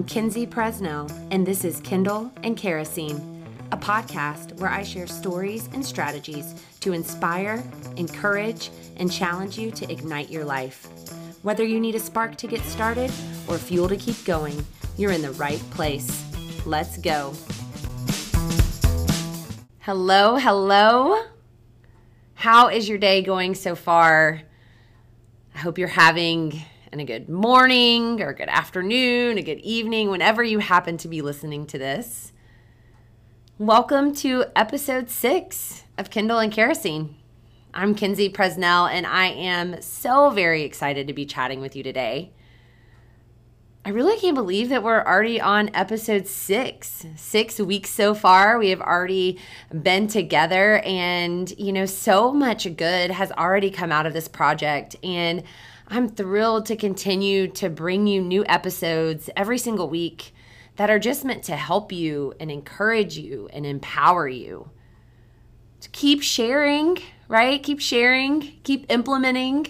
I'm Kinsey Presnell, and this is Kindle and Kerosene, a podcast where I share stories and strategies to inspire, encourage, and challenge you to ignite your life. Whether you need a spark to get started or fuel to keep going, you're in the right place. Let's go. Hello, hello. How is your day going so far? I hope you're having a good morning or a good afternoon, a good evening, whenever you happen to be listening to this. Welcome to episode 6 of Kindle and Kerosene. I'm Kinsey Presnell, and I am so very excited to be chatting with you today. I really can't believe that we're already on episode 6. 6 weeks so far. We have already been together, and so much good has already come out of this project, and I'm thrilled to continue to bring you new episodes every single week that are just meant to help you and encourage you and empower you. So keep sharing, right? Keep sharing, keep implementing.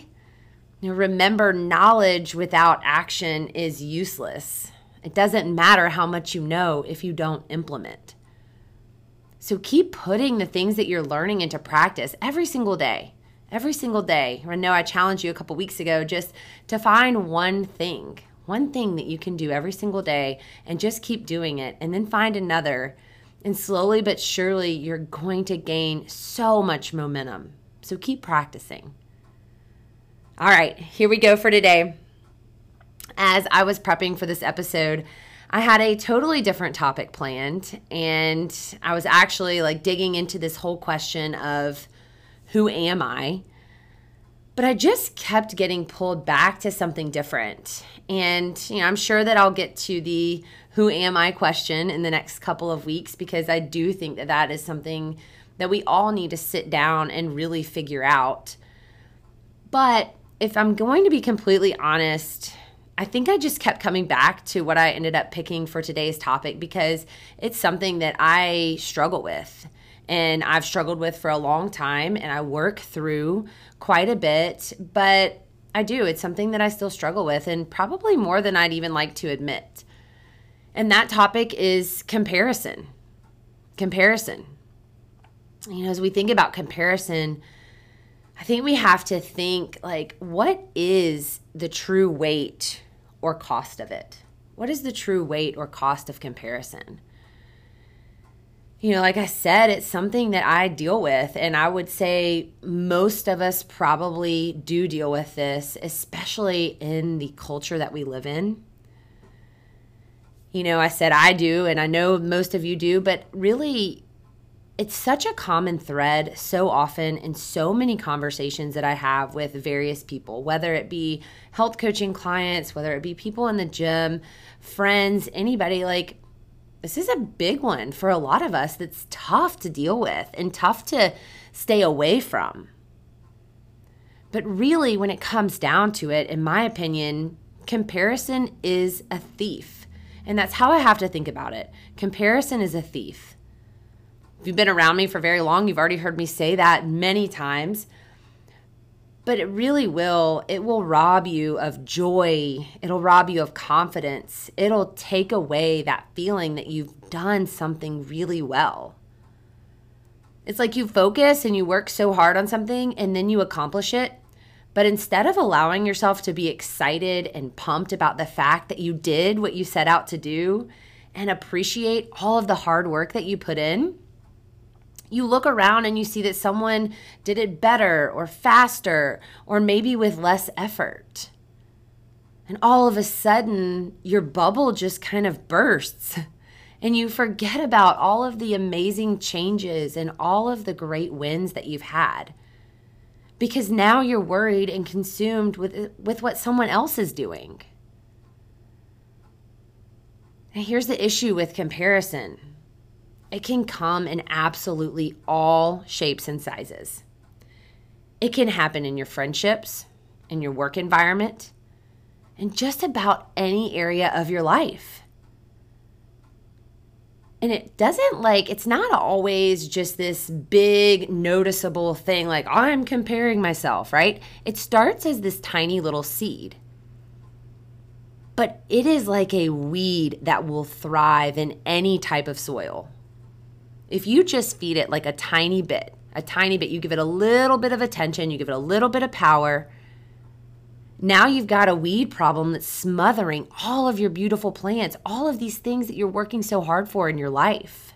Remember, knowledge without action is useless. It doesn't matter how much you know if you don't implement. So keep putting the things that you're learning into practice every single day. Every single day. I know I challenged you a couple weeks ago just to find one thing that you can do every single day and just keep doing it, and then find another. And slowly but surely, you're going to gain so much momentum. So keep practicing. All right, here we go for today. As I was prepping for this episode, I had a totally different topic planned, and I was actually digging into this whole question of, who am I? But I just kept getting pulled back to something different. And I'm sure that I'll get to the who am I question in the next couple of weeks, because I do think that that is something that we all need to sit down and really figure out. But if I'm going to be completely honest, I think I just kept coming back to what I ended up picking for today's topic, because it's something that I struggle with. And I've struggled with for a long time, and I work through quite a bit, but I do. It's something that I still struggle with, and probably more than I'd even like to admit. And that topic is comparison. Comparison. As we think about comparison, I think we have to think, what is the true weight or cost of it? What is the true weight or cost of comparison? Like I said, it's something that I deal with, and I would say most of us probably do deal with this, especially in the culture that we live in. I said I do, and I know most of you do, but really it's such a common thread so often in so many conversations that I have with various people, whether it be health coaching clients, whether it be people in the gym, friends, anybody. This is a big one for a lot of us that's tough to deal with and tough to stay away from. But really, when it comes down to it, in my opinion, comparison is a thief. And that's how I have to think about it. Comparison is a thief. If you've been around me for very long, you've already heard me say that many times. But it really will. It will rob you of joy. It'll rob you of confidence. It'll take away that feeling that you've done something really well. It's like you focus and you work so hard on something, and then you accomplish it. But instead of allowing yourself to be excited and pumped about the fact that you did what you set out to do and appreciate all of the hard work that you put in, you look around and you see that someone did it better or faster or maybe with less effort. And all of a sudden, your bubble just kind of bursts, and you forget about all of the amazing changes and all of the great wins that you've had, because now you're worried and consumed with what someone else is doing. And here's the issue with comparison. It can come in absolutely all shapes and sizes. It can happen in your friendships, in your work environment, in just about any area of your life. And it doesn't it's not always just this big noticeable thing I'm comparing myself, right? It starts as this tiny little seed. but it is like a weed that will thrive in any type of soil. If you just feed it like a tiny bit, you give it a little bit of attention, you give it a little bit of power, now you've got a weed problem that's smothering all of your beautiful plants, all of these things that you're working so hard for in your life.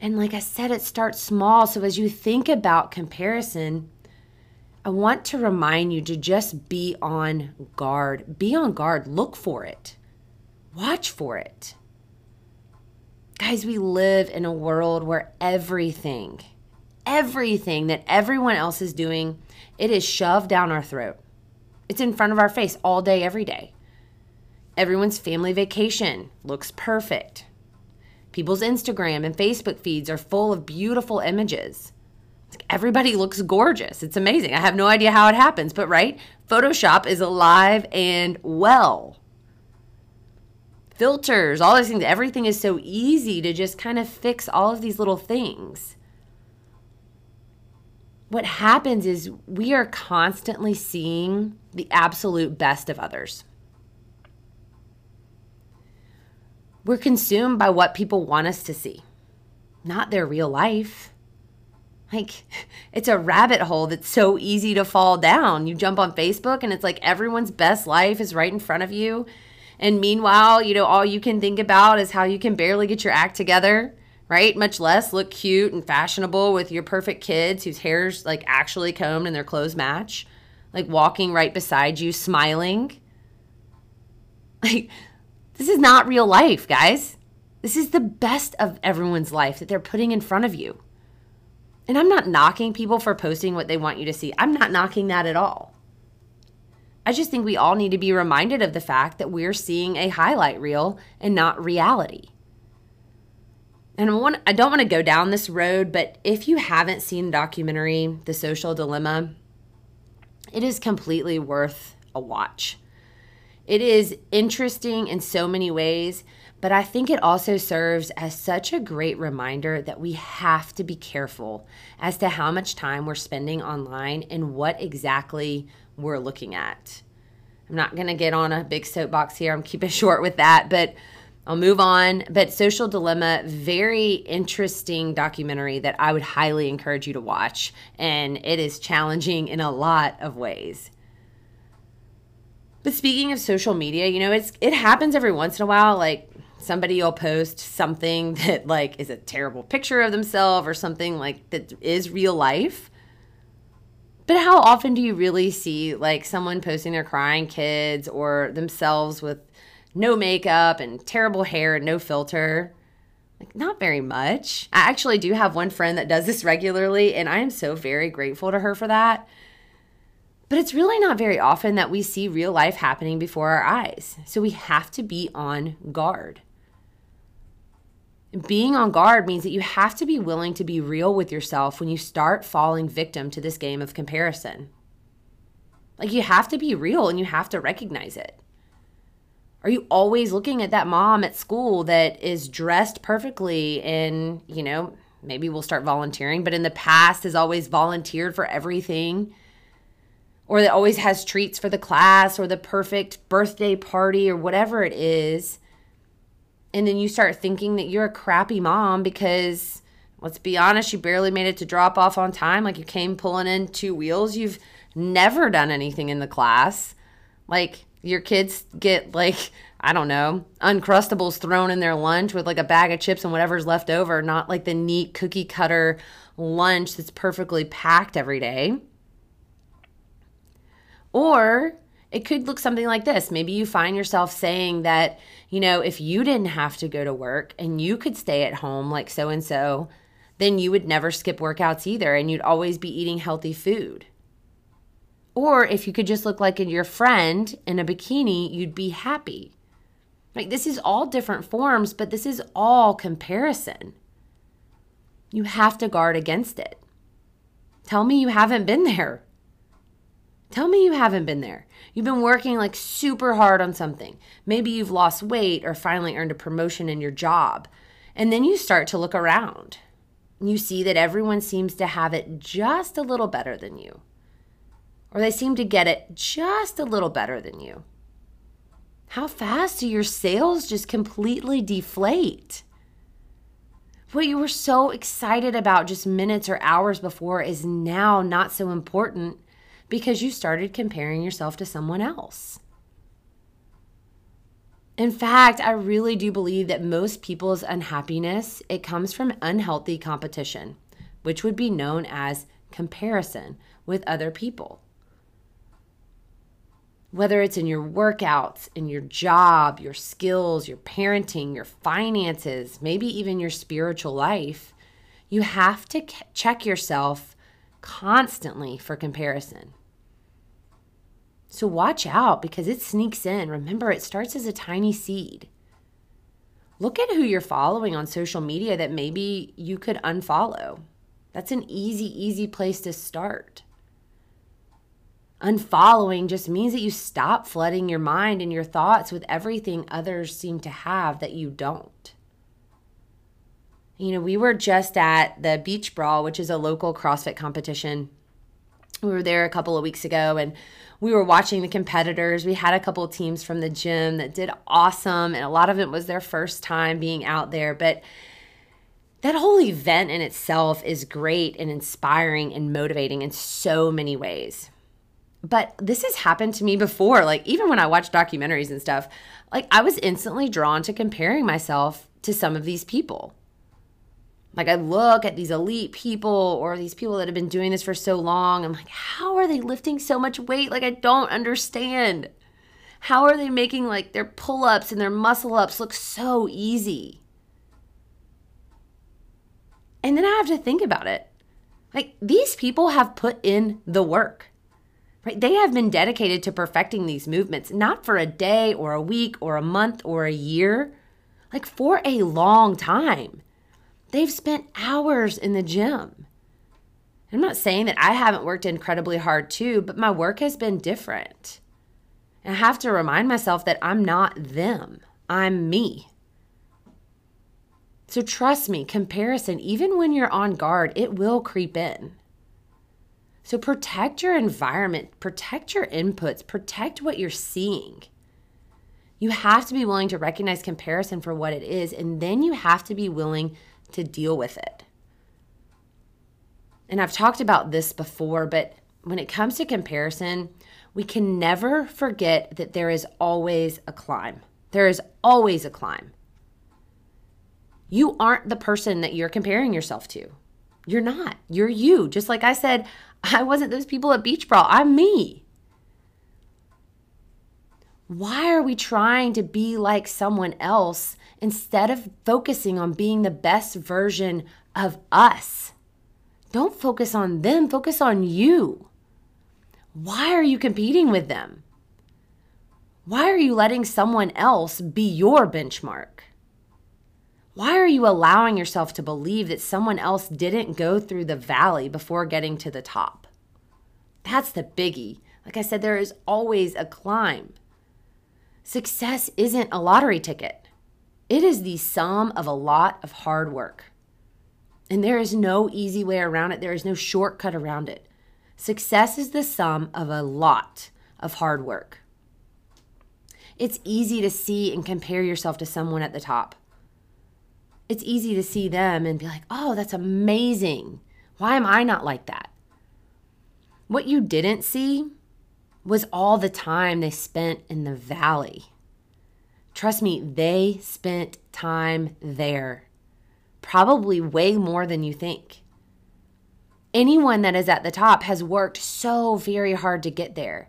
And like I said, it starts small. So as you think about comparison, I want to remind you to just be on guard. Be on guard. Look for it. Watch for it. Guys, we live in a world where everything that everyone else is doing, it is shoved down our throat. It's in front of our face all day, every day. Everyone's family vacation looks perfect. People's Instagram and Facebook feeds are full of beautiful images. Everybody looks gorgeous. It's amazing. I have no idea how it happens, but right? Photoshop is alive and well. Filters, all those things. Everything is so easy to just kind of fix all of these little things. What happens is we are constantly seeing the absolute best of others. We're consumed by what people want us to see, not their real life. Like, it's a rabbit hole that's so easy to fall down. You jump on Facebook and it's like everyone's best life is right in front of you. And meanwhile, you know, all you can think about is how you can barely get your act together, right? Much less look cute and fashionable with your perfect kids whose hair's like actually combed and their clothes match, like walking right beside you, smiling. Like, this is not real life, guys. This is the best of everyone's life that they're putting in front of you. And I'm not knocking people for posting what they want you to see. I'm not knocking that at all. I just think we all need to be reminded of the fact that we're seeing a highlight reel and not reality. And I don't want to go down this road, but if you haven't seen the documentary, The Social Dilemma, it is completely worth a watch. It is interesting in so many ways, but I think it also serves as such a great reminder that we have to be careful as to how much time we're spending online and what exactly we're looking at. I'm not going to get on a big soapbox here. I'm keeping short with that, but I'll move on. But Social Dilemma, very interesting documentary that I would highly encourage you to watch. And it is challenging in a lot of ways. But speaking of social media, you know, it happens every once in a while. Like, somebody will post something that like is a terrible picture of themselves or something like that is real life. But how often do you really see like someone posting their crying kids or themselves with no makeup and terrible hair and no filter? Like, not very much. I actually do have one friend that does this regularly, and I am so very grateful to her for that. But it's really not very often that we see real life happening before our eyes. So we have to be on guard. Being on guard means that you have to be willing to be real with yourself when you start falling victim to this game of comparison. Like, you have to be real and you have to recognize it. Are you always looking at that mom at school that is dressed perfectly and, you know, maybe we'll start volunteering, but in the past has always volunteered for everything, or that always has treats for the class or the perfect birthday party or whatever it is? And then you start thinking that you're a crappy mom because, let's be honest, you barely made it to drop off on time. Like, you came pulling in two wheels. You've never done anything in the class. Like, your kids get like, I don't know, Uncrustables thrown in their lunch with like a bag of chips and whatever's left over, not like the neat cookie cutter lunch that's perfectly packed every day. Or it could look something like this. Maybe you find yourself saying that, you know, if you didn't have to go to work and you could stay at home like so-and-so, then you would never skip workouts either and you'd always be eating healthy food. Or if you could just look like your friend in a bikini, you'd be happy. Like, this is all different forms, but this is all comparison. You have to guard against it. Tell me you haven't been there. Tell me you haven't been there. You've been working like super hard on something. Maybe you've lost weight or finally earned a promotion in your job. And then you start to look around. You see that everyone seems to have it just a little better than you. or they seem to get it just a little better than you? How fast do your sales just completely deflate? What you were so excited about just minutes or hours before is now not so important because you started comparing yourself to someone else. In fact, I really do believe that most people's unhappiness, it comes from unhealthy competition, which would be known as comparison with other people. Whether it's in your workouts, in your job, your skills, your parenting, your finances, maybe even your spiritual life, you have to check yourself constantly for comparison. So watch out because it sneaks in. Remember, it starts as a tiny seed. Look at who you're following on social media that maybe you could unfollow. That's an easy place to start. Unfollowing just means that you stop flooding your mind and your thoughts with everything others seem to have that you don't. You know, we were just at the Beach Brawl, which is a local CrossFit competition. We were there a couple of weeks ago and we were watching the competitors. We had a couple of teams from the gym that did awesome, and a lot of it was their first time being out there. But that whole event in itself is great and inspiring and motivating in so many ways. But this has happened to me before. Like, even when I watch documentaries and stuff, like, I was instantly drawn to comparing myself to some of these people. Like, I look at these elite people or these people that have been doing this for so long. I'm like, how are they lifting so much weight? Like, I don't understand. How are they making, like, their pull-ups and their muscle-ups look so easy? And then I have to think about it. Like, these people have put in the work. Right? They have been dedicated to perfecting these movements, not for a day or a week or a month or a year, like for a long time. They've spent hours in the gym. I'm not saying that I haven't worked incredibly hard too, but my work has been different. And I have to remind myself that I'm not them. I'm me. So trust me, comparison, even when you're on guard, it will creep in. So protect your environment, protect your inputs, protect what you're seeing. You have to be willing to recognize comparison for what it is, and then you have to be willing to deal with it. And I've talked about this before, but when it comes to comparison, we can never forget that there is always a climb. There is always a climb. You aren't the person that you're comparing yourself to. You're not. You're you. Just like I said, I wasn't those people at Beach Brawl. I'm me. Why are we trying to be like someone else instead of focusing on being the best version of us? Don't focus on them. Focus on you. Why are you competing with them? Why are you letting someone else be your benchmark? Why are you allowing yourself to believe that someone else didn't go through the valley before getting to the top? That's the biggie. Like I said, there is always a climb. Success isn't a lottery ticket. It is the sum of a lot of hard work. And there is no easy way around it. There is no shortcut around it. Success is the sum of a lot of hard work. It's easy to see and compare yourself to someone at the top. It's easy to see them and be like, oh, that's amazing. Why am I not like that? What you didn't see was all the time they spent in the valley. Trust me, they spent time there. Probably way more than you think. Anyone that is at the top has worked so very hard to get there.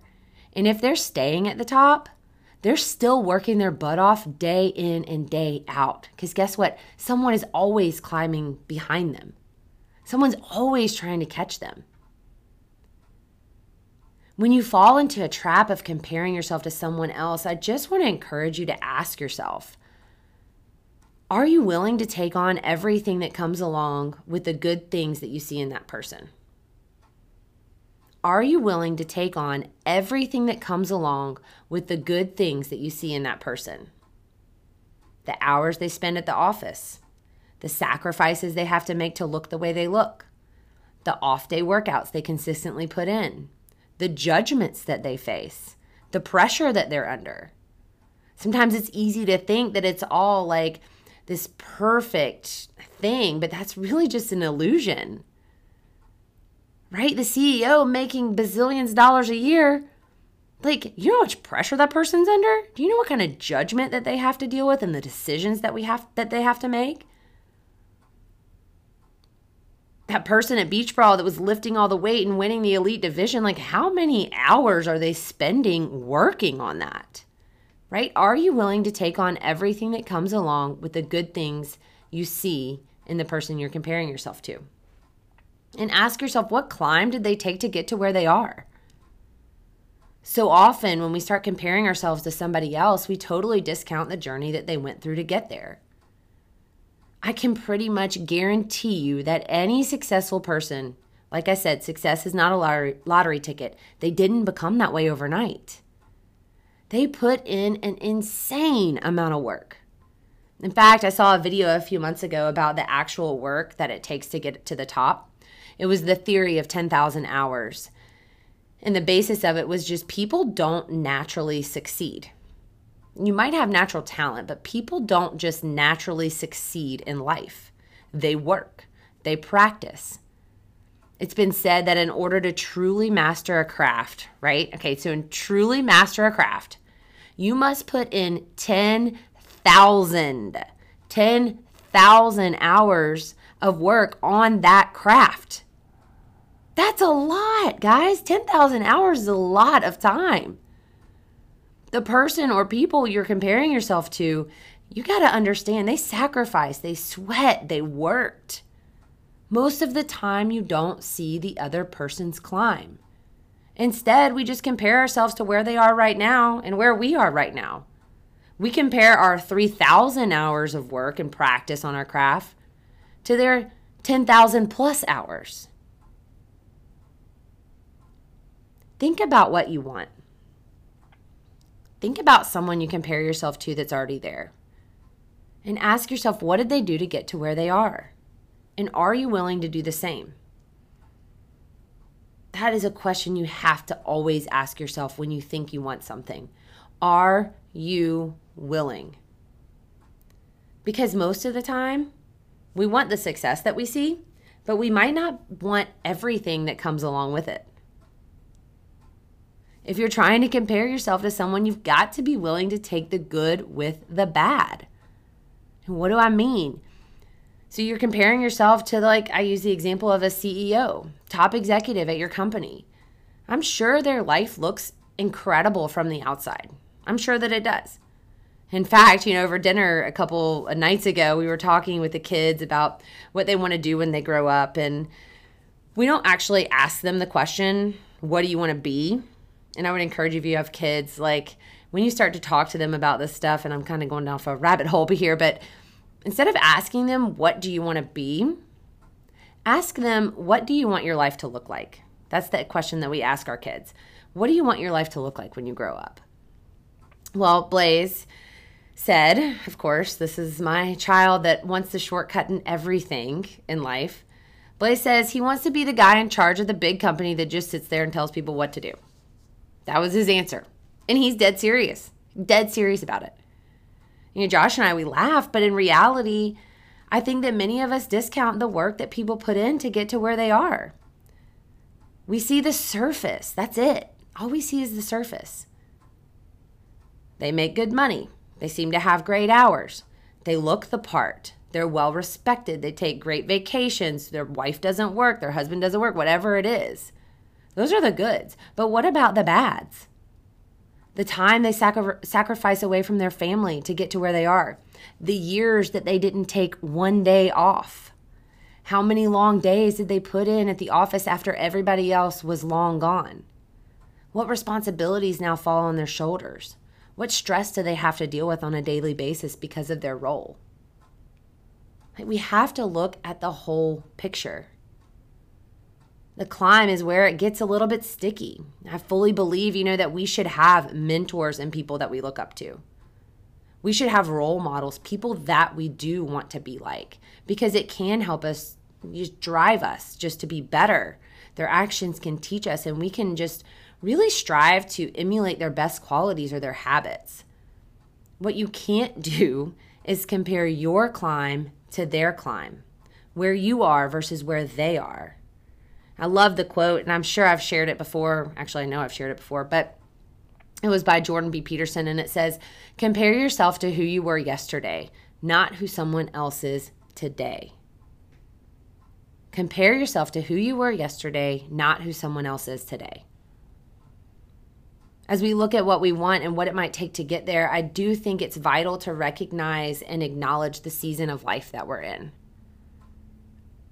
And if they're staying at the top, they're still working their butt off day in and day out. Because guess what? Someone is always climbing behind them. Someone's always trying to catch them. When you fall into a trap of comparing yourself to someone else, I just want to encourage you to ask yourself, are you willing to take on everything that comes along with the good things that you see in that person? Are you willing to take on everything that comes along with the good things that you see in that person? The hours they spend at the office, the sacrifices they have to make to look the way they look, the off-day workouts they consistently put in, the judgments that they face, the pressure that they're under. Sometimes it's easy to think that it's all like this perfect thing, but that's really just an illusion, right? The CEO making bazillions of dollars a year, like, you know how much pressure that person's under? Do you know what kind of judgment that they have to deal with and the decisions that they have to make? That person at Beach Brawl that was lifting all the weight and winning the elite division, like, how many hours are they spending working on that, right? Are you willing to take on everything that comes along with the good things you see in the person you're comparing yourself to? And ask yourself, what climb did they take to get to where they are? So often when we start comparing ourselves to somebody else, we totally discount the journey that they went through to get there. I can pretty much guarantee you that any successful person, like I said, success is not a lottery ticket. They didn't become that way overnight. They put in an insane amount of work. In fact, I saw a video a few months ago about the actual work that it takes to get to the top. It was the theory of 10,000 hours. And the basis of it was just people don't naturally succeed. You might have natural talent, but people don't just naturally succeed in life. They work. They practice. It's been said that in order to truly master a craft, right? Okay, so in truly master a craft, you must put in 10,000 hours of work on that craft. That's a lot, guys. 10,000 hours is a lot of time. The person or people you're comparing yourself to, you got to understand, they sacrificed, they sweat, they worked. Most of the time, you don't see the other person's climb. Instead, we just compare ourselves to where they are right now and where we are right now. We compare our 3,000 hours of work and practice on our craft to their 10,000 plus hours. Think about what you want. Think about someone you compare yourself to that's already there. And ask yourself, what did they do to get to where they are? And are you willing to do the same? That is a question you have to always ask yourself when you think you want something. Are you willing? Because most of the time, we want the success that we see, but we might not want everything that comes along with it. If you're trying to compare yourself to someone, you've got to be willing to take the good with the bad. And what do I mean? So you're comparing yourself to, like, I use the example of a CEO, top executive at your company. I'm sure their life looks incredible from the outside. I'm sure that it does. In fact, you know, over dinner a couple of nights ago, we were talking with the kids about what they want to do when they grow up. And we don't actually ask them the question, what do you want to be? And I would encourage you, if you have kids, like, when you start to talk to them about this stuff, and I'm kind of going down for a rabbit hole here, but instead of asking them, what do you want to be? Ask them, what do you want your life to look like? That's the question that we ask our kids. What do you want your life to look like when you grow up? Well, Blaze said, of course, this is my child that wants the shortcut in everything in life. Blaze says he wants to be the guy in charge of the big company that just sits there and tells people what to do. That was his answer. And he's dead serious about it. You know, Josh and I, we laugh, but in reality, I think that many of us discount the work that people put in to get to where they are. We see the surface. That's it. All we see is the surface. They make good money. They seem to have great hours. They look the part. They're well respected. They take great vacations. Their wife doesn't work. Their husband doesn't work, whatever it is. Those are the goods. But what about the bads? The time they sacrifice away from their family to get to where they are. The years that they didn't take one day off. How many long days did they put in at the office after everybody else was long gone? What responsibilities now fall on their shoulders? What stress do they have to deal with on a daily basis because of their role? We have to look at the whole picture. The climb is where it gets a little bit sticky. I fully believe, you know, that we should have mentors and people that we look up to. We should have role models, people that we do want to be like, because it can help us, just drive us just to be better. Their actions can teach us, and we can just really strive to emulate their best qualities or their habits. What you can't do is compare your climb to their climb, where you are versus where they are. I love the quote, and I'm sure I've shared it before. Actually, I know I've shared it before, but it was by Jordan B. Peterson, and it says, "Compare yourself to who you were yesterday, not who someone else is today." Compare yourself to who you were yesterday, not who someone else is today. As we look at what we want and what it might take to get there, I do think it's vital to recognize and acknowledge the season of life that we're in.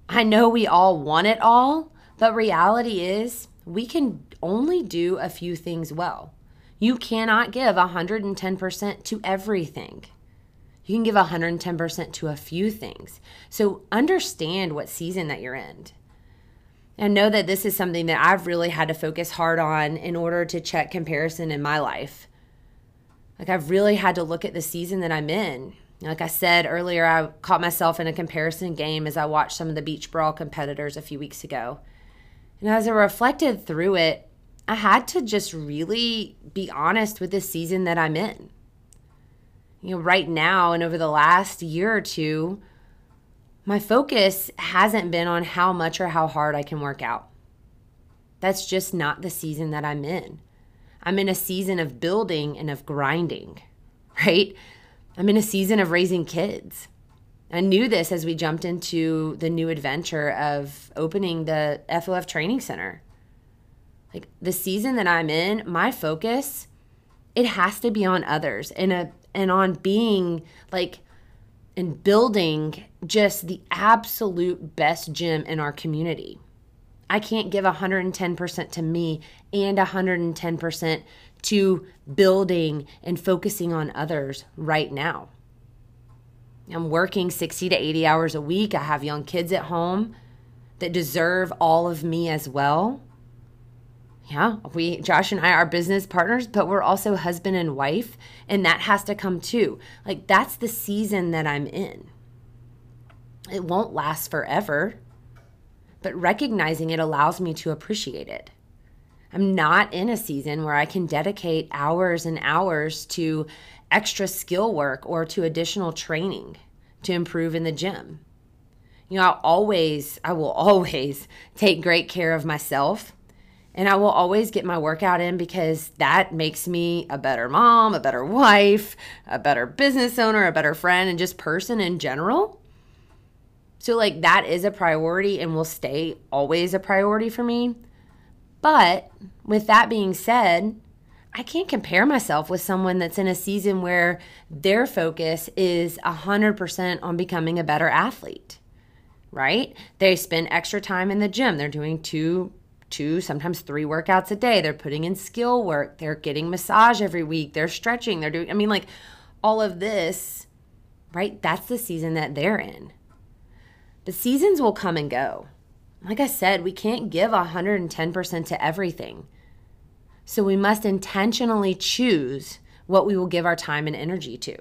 I know we all want it all, but reality is we can only do a few things well. You cannot give 110% to everything. You can give 110% to a few things. So understand what season that you're in. And know that this is something that I've really had to focus hard on in order to check comparison in my life. Like, I've really had to look at the season that I'm in. Like I said earlier, I caught myself in a comparison game as I watched some of the Beach Brawl competitors a few weeks ago. And as I reflected through it, I had to just really be honest with the season that I'm in. You know, right now and over the last year or two, my focus hasn't been on how much or how hard I can work out. That's just not the season that I'm in. I'm in a season of building and of grinding, right? I'm in a season of raising kids. I knew this as we jumped into the new adventure of opening the FOF Training Center. Like, the season that I'm in, my focus, it has to be on others and on being like and building just the absolute best gym in our community. I can't give 110% to me and 110% to building and focusing on others right now. I'm working 60 to 80 hours a week. I have young kids at home that deserve all of me as well. Yeah, Josh and I are business partners, but we're also husband and wife, and that has to come too. Like, that's the season that I'm in. It won't last forever, but recognizing it allows me to appreciate it. I'm not in a season where I can dedicate hours and hours to extra skill work or to additional training to improve in the gym. You know, I will always take great care of myself. And I will always get my workout in because that makes me a better mom, a better wife, a better business owner, a better friend, and just person in general. So, like, that is a priority and will stay always a priority for me. But with that being said, I can't compare myself with someone that's in a season where their focus is 100% on becoming a better athlete, right? They spend extra time in the gym. They're doing two, sometimes three workouts a day. They're putting in skill work. They're getting massage every week. They're stretching. They're doing, all of this, right? That's the season that they're in. The seasons will come and go. Like I said, we can't give 110% to everything. So we must intentionally choose what we will give our time and energy to.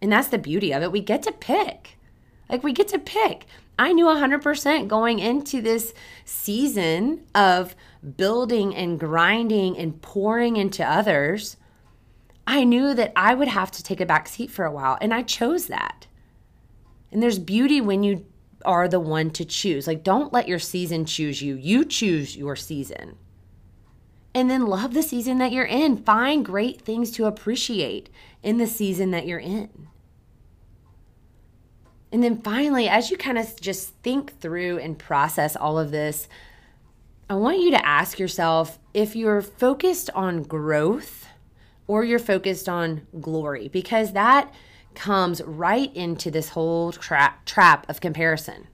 And that's the beauty of it. We get to pick. I knew 100% going into this season of building and grinding and pouring into others, I knew that I would have to take a back seat for a while, and I chose that. And there's beauty when you are the one to choose. Like, don't let your season choose you. You choose your season. And then love the season that you're in. Find great things to appreciate in the season that you're in. And then finally, as you kind of just think through and process all of this, I want you to ask yourself if you're focused on growth or you're focused on glory, because that comes right into this whole trap of comparison.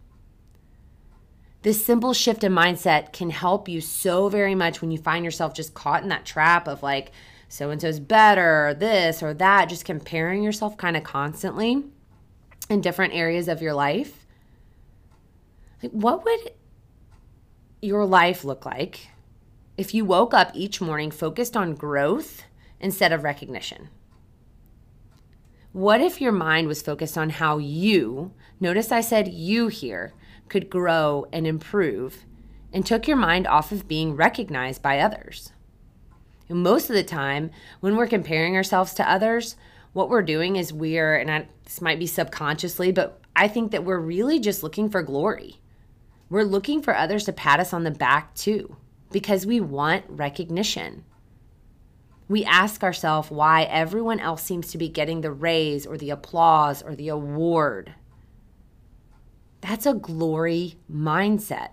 This simple shift in mindset can help you so very much when you find yourself just caught in that trap of like, so-and-so's better, or this or that, just comparing yourself kind of constantly in different areas of your life. Like, what would your life look like if you woke up each morning focused on growth instead of recognition? What if your mind was focused on how you, notice I said you here, could grow and improve and took your mind off of being recognized by others? And most of the time, when we're comparing ourselves to others, what we're doing is this might be subconsciously, but I think that we're really just looking for glory. We're looking for others to pat us on the back too, because we want recognition. We ask ourselves why everyone else seems to be getting the raise or the applause or the award. That's a glory mindset.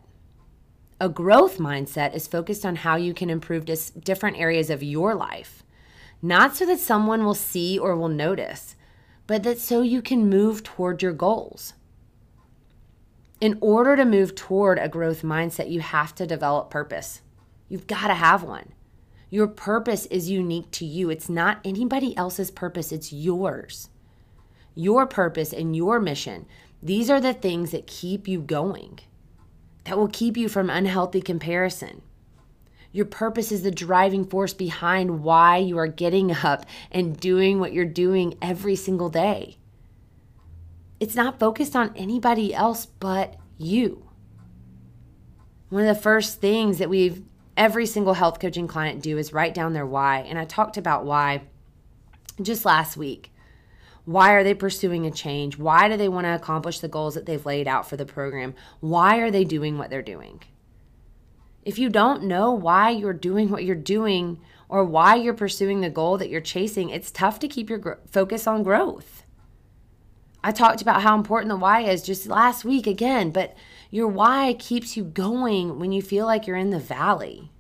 A growth mindset is focused on how you can improve different areas of your life, not so that someone will see or will notice, but that's so you can move toward your goals. In order to move toward a growth mindset, you have to develop purpose. You've got to have one. Your purpose is unique to you. It's not anybody else's purpose. It's yours. Your purpose and your mission, these are the things that keep you going, that will keep you from unhealthy comparison. Your purpose is the driving force behind why you are getting up and doing what you're doing every single day. It's not focused on anybody else but you. One of the first things that every single health coaching client do is write down their why. And I talked about why just last week. Why are they pursuing a change? Why do they want to accomplish the goals that they've laid out for the program? Why are they doing what they're doing? If you don't know why you're doing what you're doing or why you're pursuing the goal that you're chasing, it's tough to keep your focus on growth. I talked about how important the why is just last week again, but your why keeps you going when you feel like you're in the valley.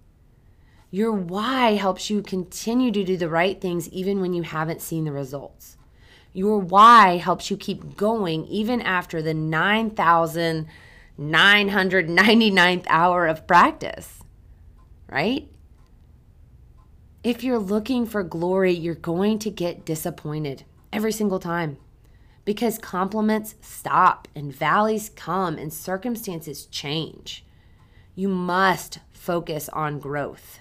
Your why helps you continue to do the right things even when you haven't seen the results. Your why helps you keep going even after the 9,999th hour of practice, right? If you're looking for glory, you're going to get disappointed every single time. Because compliments stop and valleys come and circumstances change. You must focus on growth.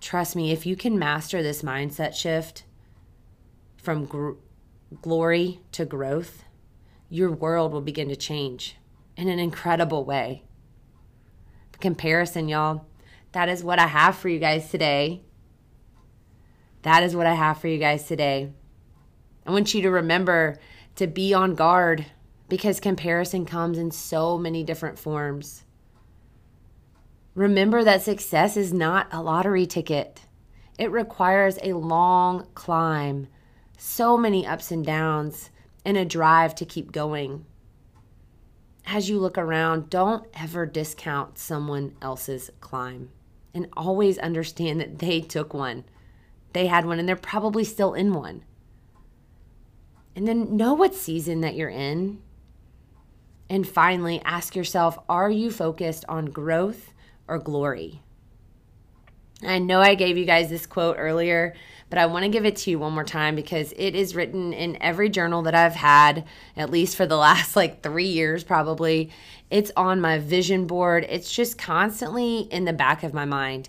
Trust me, if you can master this mindset shift from glory to growth, your world will begin to change in an incredible way. Comparison, y'all. That is what I have for you guys today. I want you to remember to be on guard because comparison comes in so many different forms. Remember that success is not a lottery ticket. It requires a long climb, so many ups and downs, and a drive to keep going. As you look around, don't ever discount someone else's climb, and always understand that they took one. They had one, and they're probably still in one. And then know what season that you're in. And finally, ask yourself, are you focused on growth or glory? I know I gave you guys this quote earlier, but I want to give it to you one more time because it is written in every journal that I've had, at least for the last 3 years probably. It's on my vision board. It's just constantly in the back of my mind.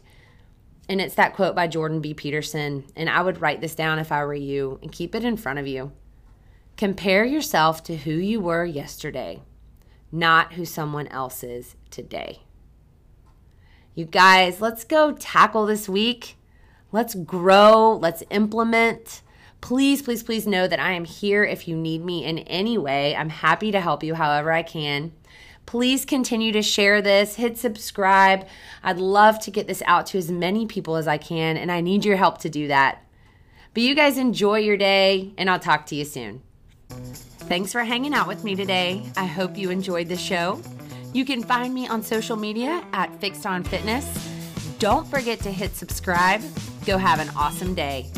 And it's that quote by Jordan B. Peterson. And I would write this down if I were you and keep it in front of you. Compare yourself to who you were yesterday, not who someone else is today. You guys, let's go tackle this week. Let's grow. Let's implement. Please, please, please know that I am here if you need me in any way. I'm happy to help you however I can. Please continue to share this. Hit subscribe. I'd love to get this out to as many people as I can, and I need your help to do that. But you guys enjoy your day, and I'll talk to you soon. Thanks for hanging out with me today. I hope you enjoyed the show. You can find me on social media at Fixed On Fitness. Don't forget to hit subscribe. Go have an awesome day.